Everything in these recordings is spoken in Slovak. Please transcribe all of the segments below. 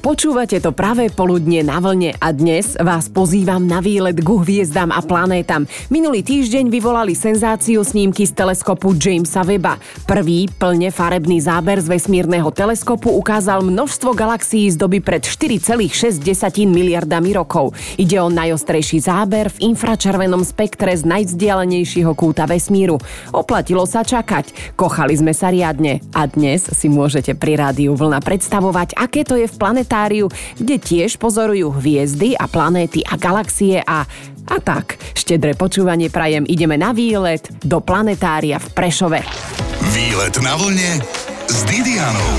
Počúvate to pravé poludne na vlne a dnes vás pozývam na výlet k hviezdám a planétam. Minulý týždeň vyvolali senzáciu snímky z teleskopu Jamesa Webba. Prvý plne farebný záber z vesmírneho teleskopu ukázal množstvo galaxií z doby pred 4,6 miliardami rokov. Ide o najostrejší záber v infračervenom spektre z najvzdialenejšieho kúta vesmíru. Oplatilo sa čakať, kochali sme sa riadne a dnes si môžete pri rádiu Vlna predstavovať, aké to je v planetáriu, kde tiež pozorujú hviezdy a planéty a galaxie a tak. Štedré počúvanie prajem, ideme na výlet do planetária v Prešove. Výlet na vlne s Didianou.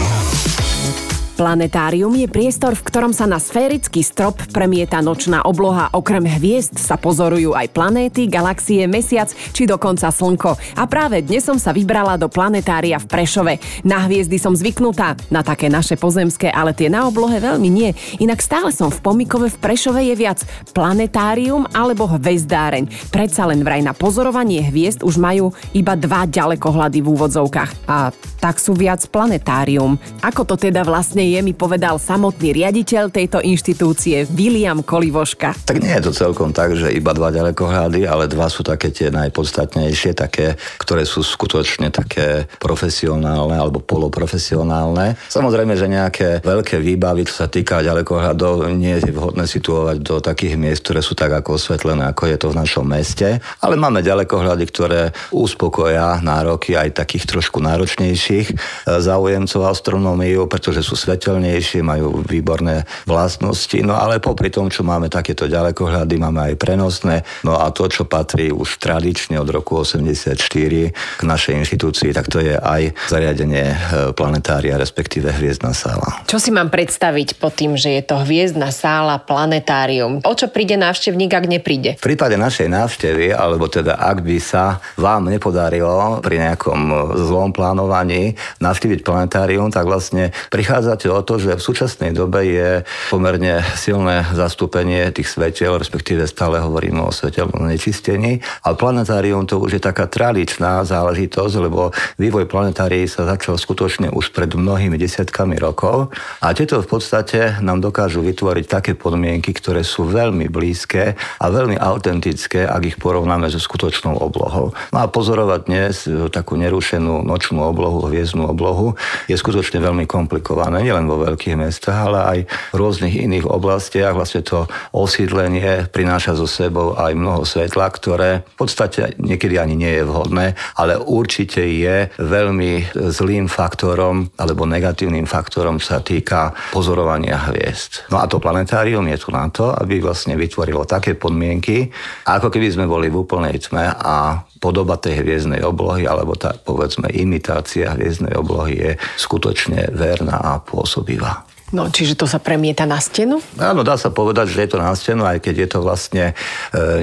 Planetárium je priestor, v ktorom sa na sférický strop premieta nočná obloha. Okrem hviezd sa pozorujú aj planéty, galaxie, mesiac či dokonca slnko. A práve dnes som sa vybrala do planetária v Prešove. Na hviezdy som zvyknutá, na také naše pozemské, ale tie na oblohe veľmi nie. Inak stále som v Pomykove, v Prešove je viac planetárium alebo hvezdáreň. Predsa len vraj na pozorovanie hviezd už majú iba dva ďalekohľady v úvodzovkách. A tak sú viac planetárium. Ako to teda vlastne je, mi povedal samotný riaditeľ tejto inštitúcie Viliam Kolivoška. Tak nie je to celkom tak, že iba dva ďalekohľady, ale dva sú také tie najpodstatnejšie, také, ktoré sú skutočne také profesionálne alebo poloprofesionálne. Samozrejme, že nejaké veľké výbavy, čo sa týka ďalekohľadov, nie je vhodné situovať do takých miest, ktoré sú tak ako osvetlené, ako je to v našom meste, ale máme ďalekohľady, ktoré uspokoja nároky aj takých trošku náročnejších záujemcov astronómiu, pretože sú svetelnejšie, majú výborné vlastnosti, no ale popri tom, čo máme takéto ďalekohľady, máme aj prenosné, no a to, čo patrí už tradične od roku 1984 k našej inštitúcii, tak to je aj zariadenie planetária, respektíve hviezdna sála. Čo si mám predstaviť pod tým, že je to hviezdna sála, planetárium? O čo príde návštevník, ak nepríde? V prípade našej návštevy, alebo teda ak by sa vám nepodarilo pri nejakom zlom plánovaní navštíviť planetárium, tak vlastne prichádzate o to, že v súčasnej dobe je pomerne silné zastúpenie tých svetiel, respektíve stále hovoríme o svetelnom nečistení. A planetárium to už je taká tradičná záležitosť, lebo vývoj planetárií sa začal skutočne už pred mnohými desiatkami rokov. A tieto v podstate nám dokážu vytvoriť také podmienky, ktoré sú veľmi blízke a veľmi autentické, ak ich porovnáme so skutočnou oblohou. No a pozorovať dnes takú nerušenú nočnú oblohu, hviezdnu oblohu je skutočne veľmi komplikované. A nielen vo veľkých mestách, ale aj v rôznych iných oblastiach. Vlastne to osídlenie prináša so sebou aj mnoho svetla, ktoré v podstate niekedy ani nie je vhodné, ale určite je veľmi zlým faktorom alebo negatívnym faktorom sa týka pozorovania hviezd. No a to planetárium je tu na to, aby vlastne vytvorilo také podmienky, ako keby sme boli v úplnej tme a podoba tej hviezdnej oblohy, alebo tá, povedzme, imitácia hviezdnej oblohy je skutočne verná a pôsobivá. No, čiže to sa premieta na stenu? Áno, dá sa povedať, že je to na stenu, aj keď je to vlastne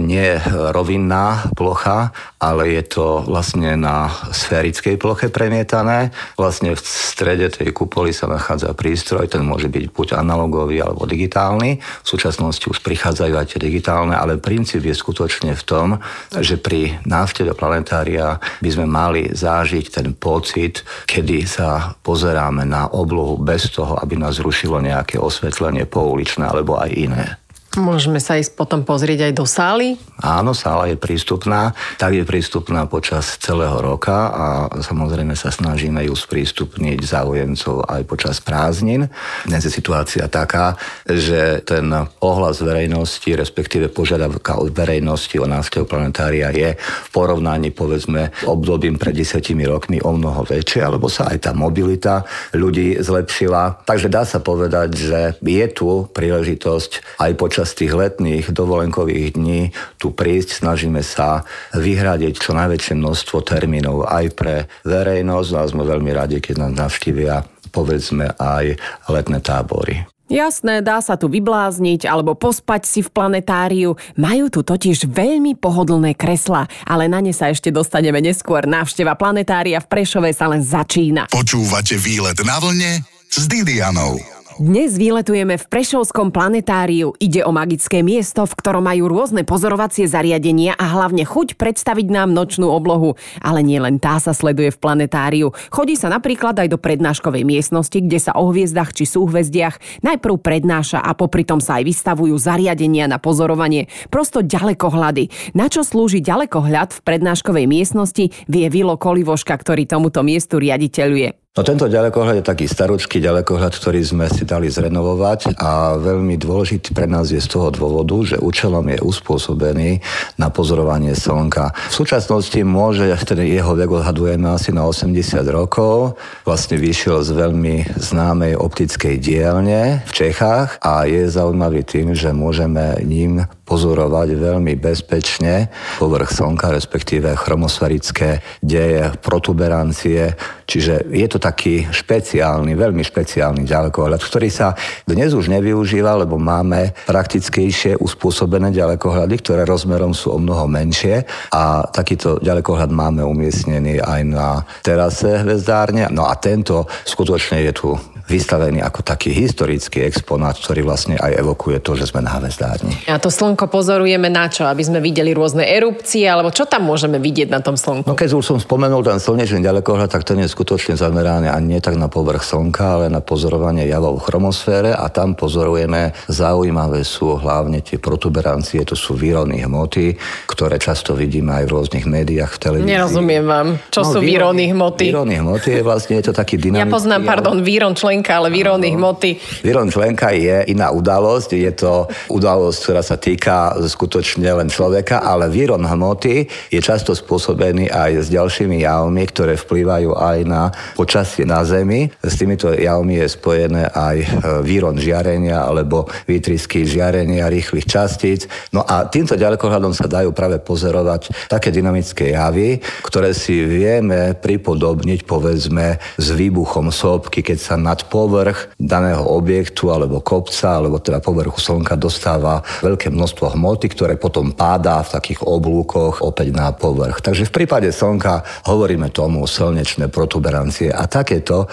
nie rovinná plocha, ale je to vlastne na sférickej ploche premietané. Vlastne v strede tej kupoly sa nachádza prístroj, ten môže byť buď analogový alebo digitálny. V súčasnosti už prichádzajú aj tie digitálne, ale princíp je skutočne v tom, že pri návšteve planetária by sme mali zážiť ten pocit, kedy sa pozeráme na oblohu bez toho, aby nás rušili nejaké osvetlenie pouličné alebo aj iné. Môžeme sa ísť potom pozrieť aj do sály? Áno, sála je prístupná. Tak je prístupná počas celého roka a samozrejme sa snažíme ju sprístupniť záujemcov aj počas prázdnin. Dnes je situácia taká, že ten ohlas verejnosti, respektíve požiadavka od verejnosti o návštevu planetária je v porovnaní, povedzme, obdobím pred 10 rokmi o mnoho väčšia, alebo sa aj tá mobilita ľudí zlepšila. Takže dá sa povedať, že je tu príležitosť aj počas z tých letných dovolenkových dní tu prísť, snažíme sa vyhradiť čo najväčšie množstvo termínov aj pre verejnosť a sme veľmi radi, keď nás navštívia, povedzme, aj letné tábory. Jasné, dá sa tu vyblázniť alebo pospať si v planetáriu. Majú tu totiž veľmi pohodlné kreslá, ale na ne sa ešte dostaneme neskôr. Návšteva planetária v Prešove sa len začína. Počúvate výlet na vlne s Didianou. Dnes výletujeme v Prešovskom planetáriu. Ide o magické miesto, v ktorom majú rôzne pozorovacie zariadenia a hlavne chuť predstaviť nám nočnú oblohu. Ale nie len tá sa sleduje v planetáriu. Chodí sa napríklad aj do prednáškovej miestnosti, kde sa o hviezdach či súhvezdiach najprv prednáša a popritom sa aj vystavujú zariadenia na pozorovanie. Prosto ďalekohľady. Na čo slúži ďalekohľad v prednáškovej miestnosti, vie Vilo Kolivoška, ktorý tomuto miestu riaditeľuje. No tento ďalekohľad je taký staručký ďalekohľad, ktorý sme si dali zrenovovať a veľmi dôležitý pre nás je z toho dôvodu, že účelom je uspôsobený na pozorovanie Slnka. V súčasnosti jeho vek odhadujeme asi na 80 rokov. Vlastne vyšiel z veľmi známej optickej dielne v Čechách a je zaujímavý tým, že môžeme ním pozorovať veľmi bezpečne povrch Slnka, respektíve chromosférické deje, protuberancie, čiže je to taký špeciálny, veľmi špeciálny ďalekohľad, ktorý sa dnes už nevyužíva, lebo máme praktickejšie uspôsobené ďalekohľady, ktoré rozmerom sú o mnoho menšie a takýto ďalekohľad máme umiestnený aj na terase hvezdárne. No a tento skutočne je tu vystavený ako taký historický exponát, ktorý vlastne aj evokuje to, že sme na hvezdárni. A to Slnko pozorujeme na čo? Aby sme videli rôzne erupcie, alebo čo tam môžeme vidieť na tom Slnku? No keď už som spomenul ten slnečný ďalekohľad, tak ten je skutočne zameraný ani nie tak na povrch Slnka, ale na pozorovanie javov v chromosfére a tam pozorujeme, zaujímavé sú hlavne tie protuberancie, to sú výrony hmoty, ktoré často vidíme aj v rôznych médiách, v televízii. Nerozumiem vám, čo sú výrony hmoty. Výrony hmoty je vlastne je to taký dynamický. Ja poznám, výron členka, ale výrony hmoty. Výron členka je iná udalosť, je to udalosť, ktorá sa týka skutočne len človeka, ale výron hmoty je často spôsobený aj s ďalšími javmi, ktoré vplývajú aj na počasie na Zemi. S týmito javmi je spojené aj výron žiarenia alebo výtrysky žiarenia rýchlych častíc. No a týmto ďalekohľadom sa dajú práve pozorovať také dynamické javy, ktoré si vieme pripodobniť povedzme s výbuchom sopky, keď sa nad povrch daného objektu alebo kopca, alebo teda povrchu Slnka dostáva veľké množstvo hmoty, ktoré potom padá v takých oblúkoch opäť na povrch. Takže v prípade Slnka hovoríme tomu slnečné protuberancie a takéto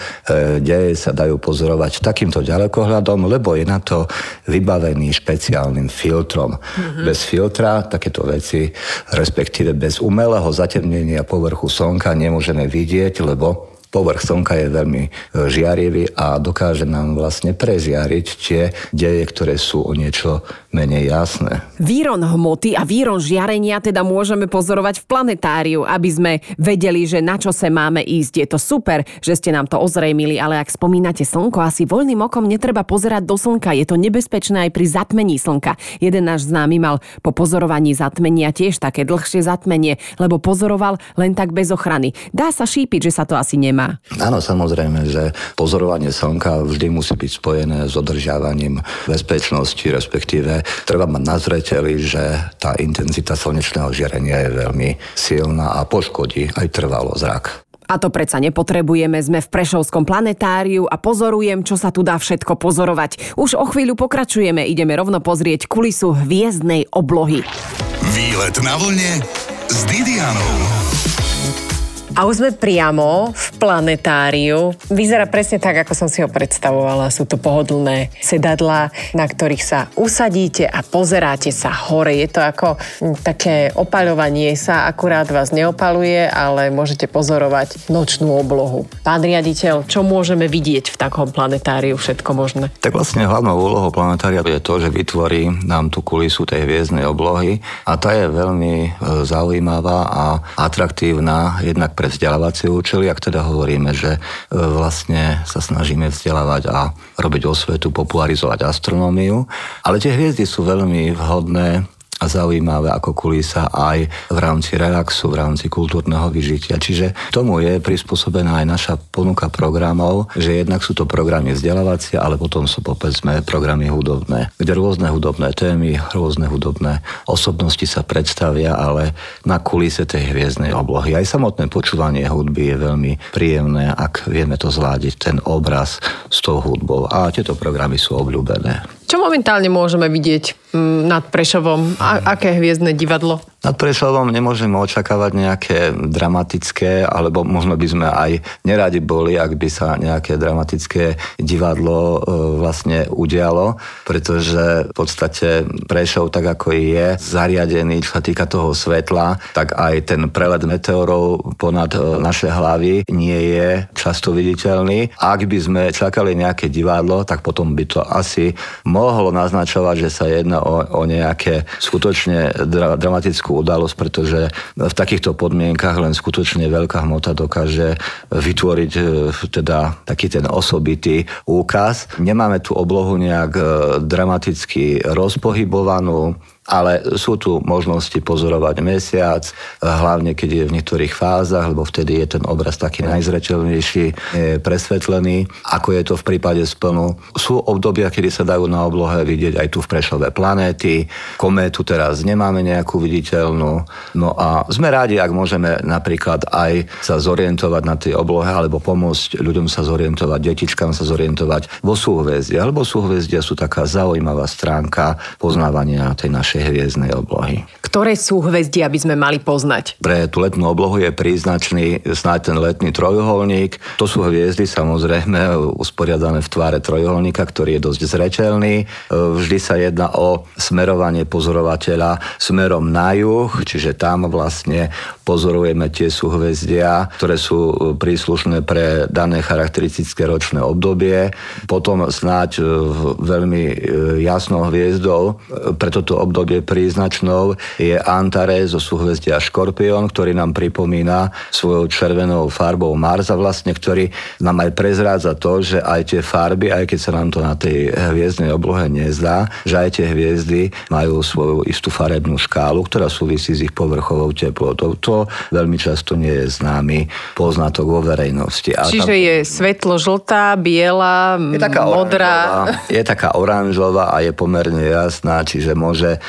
deje sa dajú pozorovať takýmto ďalekohľadom, lebo je na to vybavený špeciálnym filtrom. Bez filtra takéto veci, respektíve bez umelého zatemnenia povrchu Slnka nemôžeme vidieť, lebo povrch Slnka je veľmi žiarivý a dokáže nám vlastne prežiariť tie deje, ktoré sú o niečo menej jasné. Výron hmoty a výron žiarenia teda môžeme pozorovať v planetáriu, aby sme vedeli, že na čo sa máme ísť. Je to super, že ste nám to ozrejmili, ale ak spomínate Slnko, asi voľným okom netreba pozerať do Slnka. Je to nebezpečné aj pri zatmení Slnka. Jeden náš známy mal po pozorovaní zatmenia tiež také dlhšie zatmenie, lebo pozoroval len tak bez ochrany. Dá sa šípiť, že sa to asi nemá. Áno, samozrejme, že pozorovanie Slnka vždy musí byť spojené s dodržiavaním bezpečnosti, respektíve treba mať na zreteli, že tá intenzita slnečného žiarenia je veľmi silná a poškodí aj trvalo zrak. A to predsa nepotrebujeme, sme v Prešovskom planetáriu a pozorujem, čo sa tu dá všetko pozorovať. Už o chvíľu pokračujeme, ideme rovno pozrieť kulisu hviezdnej oblohy. Výlet na vlne s Didianou. A už sme priamo v planetáriu. Vyzerá presne tak, ako som si ho predstavovala. Sú tu pohodlné sedadlá, na ktorých sa usadíte a pozeráte sa hore. Je to ako také opaľovanie sa, akurát vás neopaluje, ale môžete pozorovať nočnú oblohu. Pán riaditeľ, čo môžeme vidieť v takom planetáriu? Všetko možné? Tak vlastne hlavnou úlohou planetária je to, že vytvorí nám tú kulisu tej hviezdnej oblohy a tá je veľmi zaujímavá a atraktívna jednak pre vzdelávacie účely, ak teda hovoríme, že vlastne sa snažíme vzdelávať a robiť osvetu, popularizovať astronómiu, ale tie hviezdy sú veľmi vhodné a zaujímavé ako kulisa aj v rámci relaxu, v rámci kultúrneho vyžitia. Čiže tomu je prispôsobená aj naša ponuka programov, že jednak sú to programy vzdelávacie, ale potom sú povedzme programy hudobné, kde rôzne hudobné témy, rôzne hudobné osobnosti sa predstavia, ale na kulise tej hviezdnej oblohy. Aj samotné počúvanie hudby je veľmi príjemné, ak vieme to zladiť, ten obraz s tou hudbou. A tieto programy sú obľúbené. Čo momentálne môžeme vidieť nad Prešovom? Aké hviezdne divadlo? Nad Prešovom nemôžeme očakávať nejaké dramatické, alebo možno by sme aj neradi boli, ak by sa nejaké dramatické divadlo vlastne udialo, pretože v podstate Prešov, tak ako je zariadený, čo sa týka toho svetla, tak aj ten prelet meteorov ponad naše hlavy nie je často viditeľný. Ak by sme čakali nejaké divadlo, tak potom by to asi mohlo naznačovať, že sa jedná o nejaké skutočne dramatickú udalosť, pretože v takýchto podmienkach len skutočne veľká hmota dokáže vytvoriť teda taký ten osobitý úkaz. Nemáme tu oblohu nejak dramaticky rozpohybovanú, ale sú tu možnosti pozorovať mesiac, hlavne keď je v niektorých fázach, lebo vtedy je ten obraz taký najzreteľnejší, presvetlený, ako je to v prípade splnu. Sú obdobia, kedy sa dajú na oblohe vidieť aj tu v Prešove planéty, kométu teraz nemáme nejakú viditeľnú, no a sme rádi, ak môžeme napríklad aj sa zorientovať na tej oblohe, alebo pomôcť ľuďom sa zorientovať, detičkám sa zorientovať vo súhviezdiach, lebo súhviezdia sú taká zaujímavá stránka poznávania tej našej hviezdnej oblohy. Ktoré súhviezdia by sme mali poznať? Pre tú letnú oblohu je príznačný snáď ten letný trojuholník. To sú hviezdy samozrejme usporiadané v tvare trojuholníka, ktorý je dosť zreteľný. Vždy sa jedná o smerovanie pozorovateľa smerom na juh, čiže tam vlastne pozorujeme tie súhviezdia, ktoré sú príslušné pre dané charakteristické ročné obdobie. Potom snáď veľmi jasnou hviezdou pre toto obdobie príznačnou je Antares zo súhviezdia Škorpión, ktorý nám pripomína svojou červenou farbou Marsa vlastne, ktorý nám aj prezrádza to, že aj tie farby, aj keď sa nám to na tej hviezdnej oblohe nezdá, že aj tie hviezdy majú svoju istú farebnú škálu, ktorá súvisí s ich povrchovou teplotou. To veľmi často nie je známy poznatok vo verejnosti. Čiže je svetlo-žltá, biela, modrá. Je taká oranžová a je pomerne jasná, čiže môže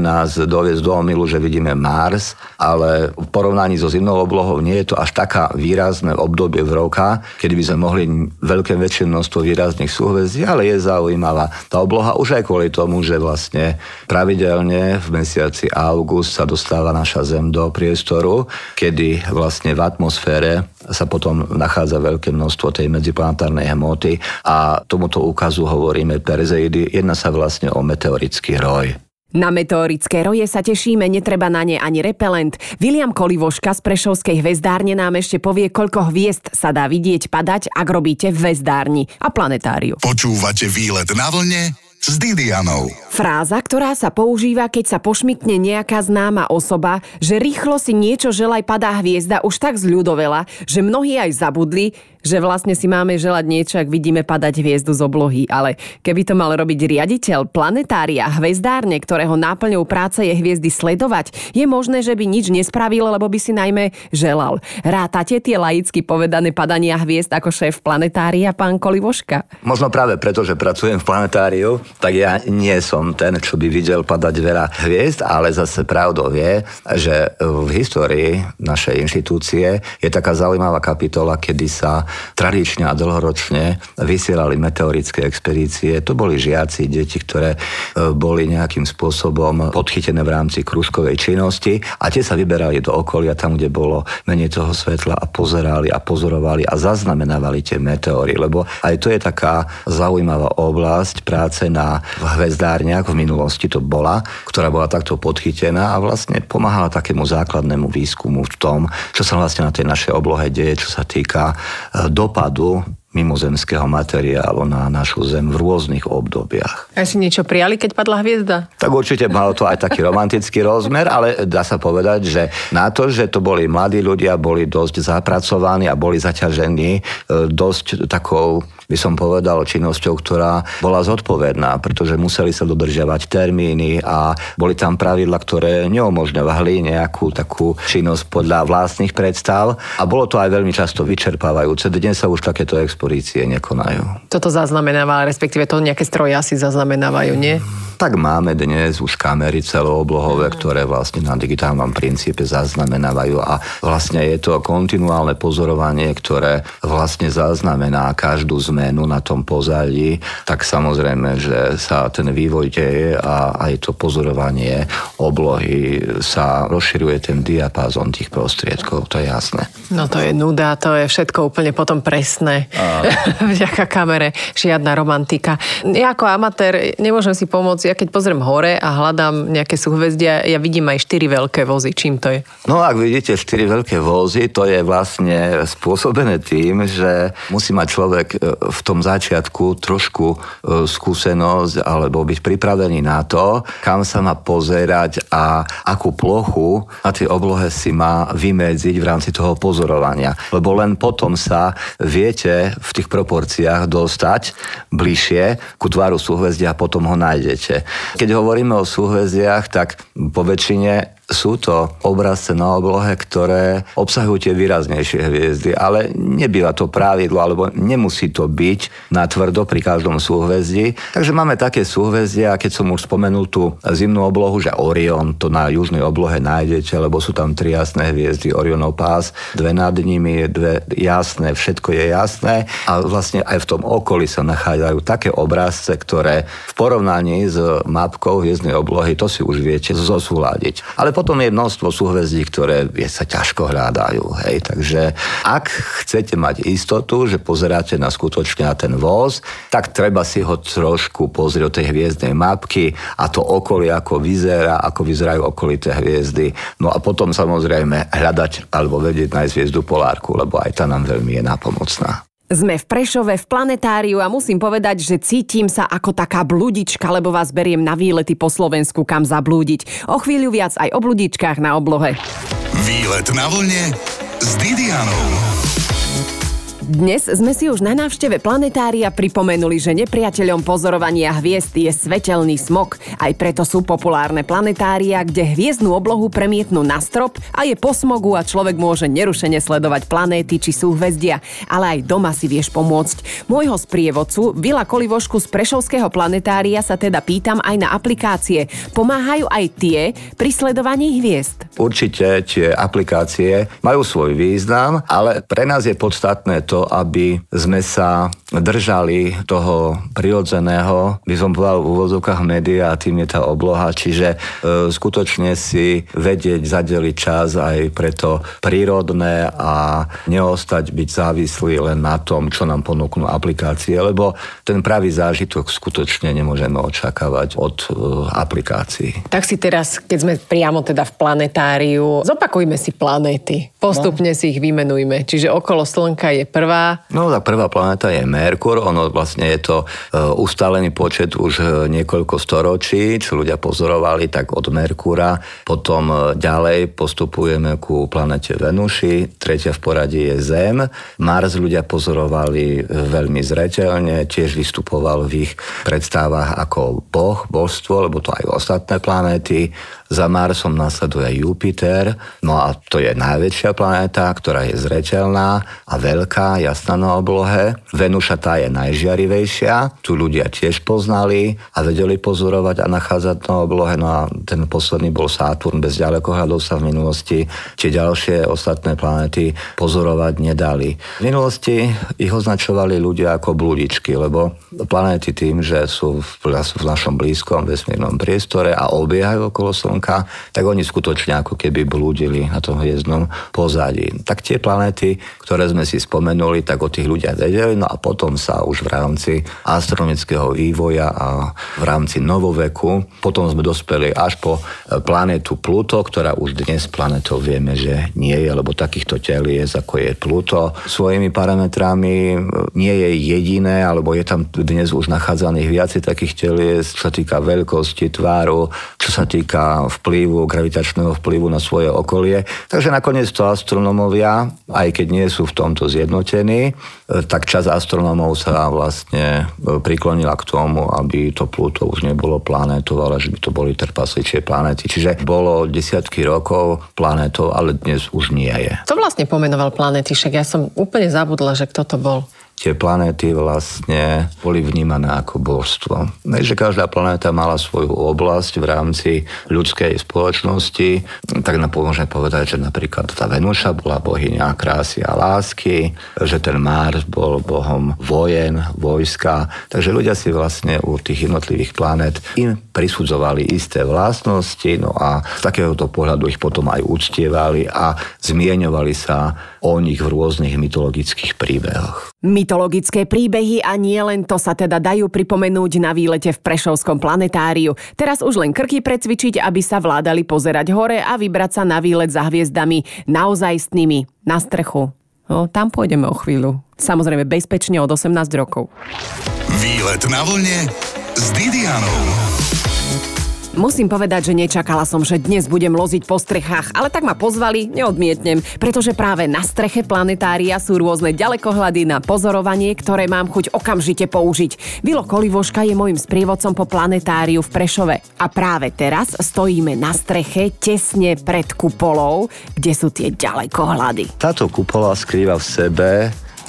nás doviesť do omylu, že vidíme Mars, ale v porovnaní so zimnou oblohou nie je to až taká výrazné obdobie v roka, kedy by sme mohli veľké väčšie množstvo výrazných súhvezdí, ale je zaujímavá. Tá obloha už aj kvôli tomu, že vlastne pravidelne v mesiaci august sa dostáva naša Zem do priestoru, kedy vlastne v atmosfére sa potom nachádza veľké množstvo tej medziplanetárnej hmoty a tomuto úkazu hovoríme Perzeidy. Jedná sa vlastne o meteorický roj. Na meteorické roje sa tešíme, netreba na ne ani repelent. Viliam Kolivoška z Prešovskej hvezdárne nám ešte povie, koľko hviezd sa dá vidieť padať, ak robíte v hvezdárni a planetáriu. Počúvate výlet na vlne s Didianou. Fráza, ktorá sa používa, keď sa pošmykne nejaká známa osoba, že rýchlo si niečo želaj padá hviezda, už tak zľudovela, že mnohí aj zabudli, že vlastne si máme želať niečo, ak vidíme padať hviezdu z oblohy. Ale keby to mal robiť riaditeľ planetária hvezdárne, ktorého náplňou práce je hviezdy sledovať, je možné, že by nič nespravil, lebo by si najmä želal. Rátate tie laicky povedané padania hviezd ako šéf planetária, pán Kolivoška? Možno práve preto, že pracujem v planetáriu, tak ja nie som ten, čo by videl padať veľa hviezd, ale zase pravdou je, že v histórii našej inštitúcie je taká zaujímavá kapitola, kedy sa tradične a dlhoročne vysielali meteorické expedície. To boli žiaci, deti, ktoré boli nejakým spôsobom podchytené v rámci krúžkovej činnosti a tie sa vyberali do okolia, tam, kde bolo menej toho svetla a pozerali a pozorovali a zaznamenávali tie meteory, lebo aj to je taká zaujímavá oblasť práce na hvezdárniach, v minulosti to bola, ktorá bola takto podchytená a vlastne pomáhala takému základnému výskumu v tom, čo sa vlastne na tej našej oblohe deje, čo sa týka dopadu mimozemského materiálu na našu Zem v rôznych obdobiach. A si niečo prijali, keď padla hviezda? Tak určite malo to aj taký romantický rozmer, ale dá sa povedať, že na to, že to boli mladí ľudia, boli dosť zapracovaní a boli zaťažení dosť takou, by som povedal, činnosťou, ktorá bola zodpovedná, pretože museli sa dodržiavať termíny a boli tam pravidlá, ktoré neumožňovali nejakú takú činnosť podľa vlastných predstav a bolo to aj veľmi často vyčerpávajúce. Dnes sa už takéto exporície nekonajú. Toto zaznamenáva, respektíve to nejaké stroje asi zaznamenávajú, nie? Tak máme dnes už kamery celooblohové, ktoré vlastne na digitálnom princípe zaznamenávajú a vlastne je to kontinuálne pozorovanie, ktoré vlastne zaznamená každú zmenu na tom pozadí, tak samozrejme, že sa ten vývoj deje a aj to pozorovanie oblohy sa rozširuje ten diapázon tých prostriedkov, to je jasné. No to je nuda, to je všetko úplne potom presné. Vďaka kamere, žiadna romantika. Ja ako amatér nemôžem si pomôcť, ja keď pozriem hore a hľadám nejaké súhvezdia, ja vidím aj 4 veľké vozy. Čím to je? No ak vidíte 4 veľké vozy, to je vlastne spôsobené tým, že musí mať človek v tom začiatku trošku skúsenosť alebo byť pripravený na to, kam sa má pozerať a akú plochu na tej oblohe si má vymedziť v rámci toho pozorovania. Lebo len potom sa viete v tých proporciách dostať bližšie ku tvaru súhvezdia a potom ho nájdete. Keď hovoríme o súhvezdiach, tak po väčšine sú to obrazce na oblohe, ktoré obsahujú tie výraznejšie hviezdy, ale nebýva to pravidlo, alebo nemusí to byť natvrdo pri každom súhvezdí. Takže máme také súhvezdia, keď som už spomenul tú zimnú oblohu, že Orion, to na južnej oblohe nájdete, lebo sú tam 3 jasné hviezdy, Orionov pás, 2 nad nimi, 2 jasné, všetko je jasné a vlastne aj v tom okolí sa nachádzajú také obrazce, ktoré v porovnaní s mapkou hviezdnej oblohy, to si už viete zosúľadiť. Ale potom je množstvo súhvezdí, ktoré sa ťažko hľadajú. Hej. Takže ak chcete mať istotu, že pozeráte na skutočne na ten voz, tak treba si ho trošku pozrieť od tej hviezdnej mapky a to okolie, ako vyzerá, ako vyzerajú okolité hviezdy. No a potom samozrejme hľadať alebo vedieť nájsť hviezdu Polárku, lebo aj tá nám veľmi je nápomocná. Sme v Prešove, v planetáriu a musím povedať, že cítim sa ako taká bludička, lebo vás beriem na výlety po Slovensku, kam zablúdiť. O chvíľu viac aj o bludičkách na oblohe. Výlet na vlne s Didianou. Dnes sme si už na návšteve planetária pripomenuli, že nepriateľom pozorovania hviezd je svetelný smog. Aj preto sú populárne planetária, kde hviezdnu oblohu premietnú na strop a je po smogu a človek môže nerušene sledovať planéty či súhvezdia. Ale aj doma si vieš pomôcť. Môjho sprievodcu, Vila Kolivošku z Prešovského planetária, sa teda pýtam aj na aplikácie. Pomáhajú aj tie pri sledovaní hviezd? Určite tie aplikácie majú svoj význam, ale pre nás je podstatné to, aby sme sa držali toho prirodzeného, by som povedal v úvodzovkách média, a tým je tá obloha, čiže skutočne si vedieť zadeliť čas aj preto prírodné a neostať byť závislí len na tom, čo nám ponúknú aplikácie, lebo ten pravý zážitok skutočne nemôžeme očakávať od aplikácií. Tak si teraz, keď sme priamo teda v planetáriu, zopakujme si planéty. Postupne si ich vymenujme. Čiže okolo Slnka je prvá. No tak prvá planéta je Merkúr, ono vlastne je to ustálený počet už niekoľko storočí, čo ľudia pozorovali tak od Merkúra. Potom ďalej postupujeme ku planete Venuši, tretia v poradí je Zem. Mars ľudia pozorovali veľmi zreteľne, tiež vystupoval v ich predstavách ako boh, božstvo, lebo to aj ostatné planéty. Za Marsom nasleduje Jupiter, no a to je najväčšia planéta, ktorá je zreteľná a veľká, jasná na oblohe. Venuša, tá je najžiarivejšia, tu ľudia tiež poznali a vedeli pozorovať a nachádzať na oblohe, no a ten posledný bol Saturn, bez ďalekohľadov sa v minulosti tie ďalšie ostatné planéty pozorovať nedali. V minulosti ich označovali ľudia ako bludičky, lebo planéty tým, že sú v našom blízkom vesmírnom priestore a obiehajú okolo Slnka, tak oni skutočne ako keby blúdili na tom hviezdnom pozadí. Tak tie planéty, ktoré sme si spomenuli, tak o tých ľudia vedeli, no a potom sa už v rámci astronomického vývoja a v rámci novoveku, potom sme dospeli až po planétu Pluto, ktorá už dnes planétou vieme, že nie je, lebo takýchto telies, ako je Pluto, svojimi parametrami nie je jediné, alebo je tam dnes už nachádzaných viacej takých telies, čo sa týka veľkosti, tváru, čo sa týka vplyvu, gravitačného vplyvu na svoje okolie. Takže nakoniec to astronómovia, aj keď nie sú v tomto zjednotení, tak časť astronómov sa vlastne priklonila k tomu, aby to Pluto už nebolo planétou, ale že by to boli trpasličie planéty. Čiže bolo desiatky rokov planétou, ale dnes už nie je. Kto vlastne pomenoval planéty? Však ja som úplne zabudla, že kto to bol. tie planéty vlastne boli vnímané ako božstvo. Takže každá planéta mala svoju oblasť v rámci ľudskej spoločnosti. Tak môžeme povedať, že napríklad tá Venuša bola bohyňa krásy a lásky, že ten Mars bol bohom vojen, vojska. Takže ľudia si vlastne u tých jednotlivých planét im prisudzovali isté vlastnosti, no a z takéhoto pohľadu ich potom aj uctievali a zmieňovali sa o nich v rôznych mytologických príbehoch. Mytologické príbehy a nie len to sa teda dajú pripomenúť na výlete v Prešovskom planetáriu. Teraz už len krky precvičiť, aby sa vládali pozerať hore a vybrať sa na výlet za hviezdami naozajstnými, na strechu. No, tam pôjdeme o chvíľu. Samozrejme bezpečne od 18 rokov. Výlet na vlne s Didianou. Musím povedať, že nečakala som, že dnes budem loziť po strechách, ale tak ma pozvali, neodmietnem, pretože práve na streche planetária sú rôzne ďalekohľady na pozorovanie, ktoré mám chuť okamžite použiť. Vilo Kolivoška je mojím sprievodcom po planetáriu v Prešove. A práve teraz stojíme na streche tesne pred kupolou, kde sú tie ďalekohľady. Táto kupola skrýva v sebe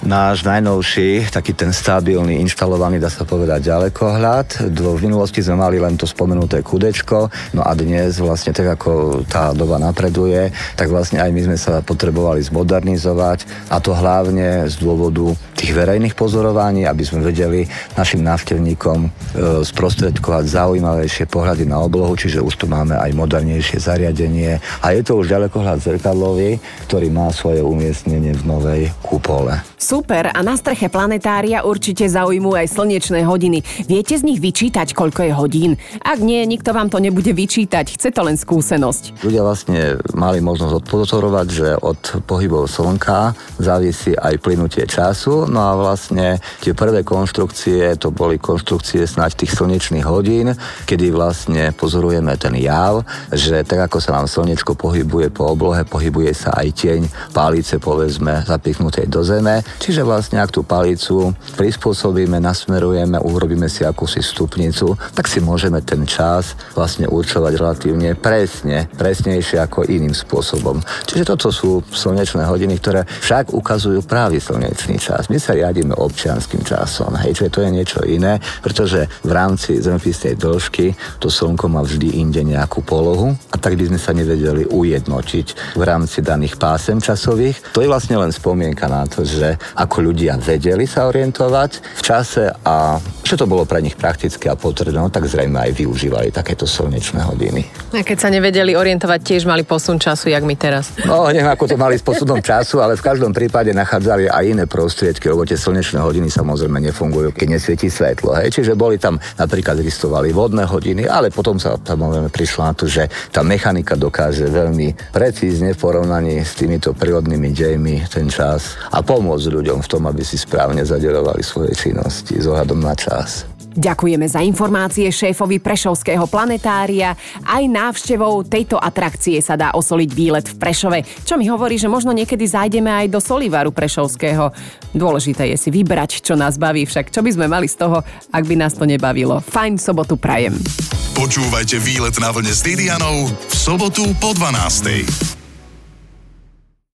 náš najnovší, taký ten stabilný, inštalovaný, dá sa povedať, ďalekohľad. V minulosti sme mali len to spomenuté kudečko, no a dnes vlastne tak, ako tá doba napreduje, tak vlastne aj my sme sa potrebovali zmodernizovať, a to hlavne z dôvodu tých verejných pozorovaní, aby sme vedeli našim návštevníkom sprostredkovať zaujímavejšie pohľady na oblohu, čiže už tu máme aj modernejšie zariadenie a je to už ďalekohľad zrkadlový, ktorý má svoje umiestnenie v novej kupole. Super, a na streche planetária určite zaujímujú aj slnečné hodiny. Viete z nich vyčítať, koľko je hodín? Ak nie, nikto vám to nebude vyčítať, chce to len skúsenosť. Ľudia vlastne mali možnosť odpozorovať, že od pohybov slnka závisí aj plynutie času, no a vlastne tie prvé konštrukcie, to boli konštrukcie snáď tých slnečných hodín, kedy vlastne pozorujeme ten jav, že tak ako sa nám slnečko pohybuje po oblohe, pohybuje sa aj tieň pálice, povedzme, zapichnutej do zeme. Čiže vlastne ak tú palicu prispôsobíme, nasmerujeme, urobíme si akúsi stupnicu, tak si môžeme ten čas vlastne určovať relatívne presnejšie ako iným spôsobom. Čiže toto sú slnečné hodiny, ktoré však ukazujú práve slnečný čas. My sa riadíme občianskym časom, hej, čiže to je niečo iné, pretože v rámci zemepisnej dĺžky to slnko má vždy inde nejakú polohu a tak by sme sa nevedeli ujednotiť v rámci daných pásem časových. To je vlastne len spomienka na to, že ako ľudia vedeli sa orientovať v čase a čo to bolo pre nich praktické a potrebné, no tak zrejme aj využívali takéto slnečné hodiny. A keď sa nevedeli orientovať, tiež mali posun času, jak my teraz. No, neviem, ako to mali s posunom času, ale v každom prípade nachádzali aj iné prostriedky, lebo tie slnečné hodiny samozrejme nefungujú, keď nesvietí svetlo. Hej. Čiže boli tam, napríklad existovali vodné hodiny, ale potom sa tam prišlo na to, že tá mechanika dokáže veľmi precízne v porovnaní s týmito prírodnými dejmi ten čas a pomôcť ľuďom v tom, aby si správne zadeľovali svoje činnosti s ohľadom na čas. Ďakujeme za informácie šéfovi Prešovského planetária. Aj návštevou tejto atrakcie sa dá osoliť výlet v Prešove, čo mi hovorí, že možno niekedy zájdeme aj do Solivaru Prešovského. Dôležité je si vybrať, čo nás baví, však čo by sme mali z toho, ak by nás to nebavilo. Fajn sobotu prajem. Počúvajte Výlet na vlne s Didianou v sobotu po 12:00.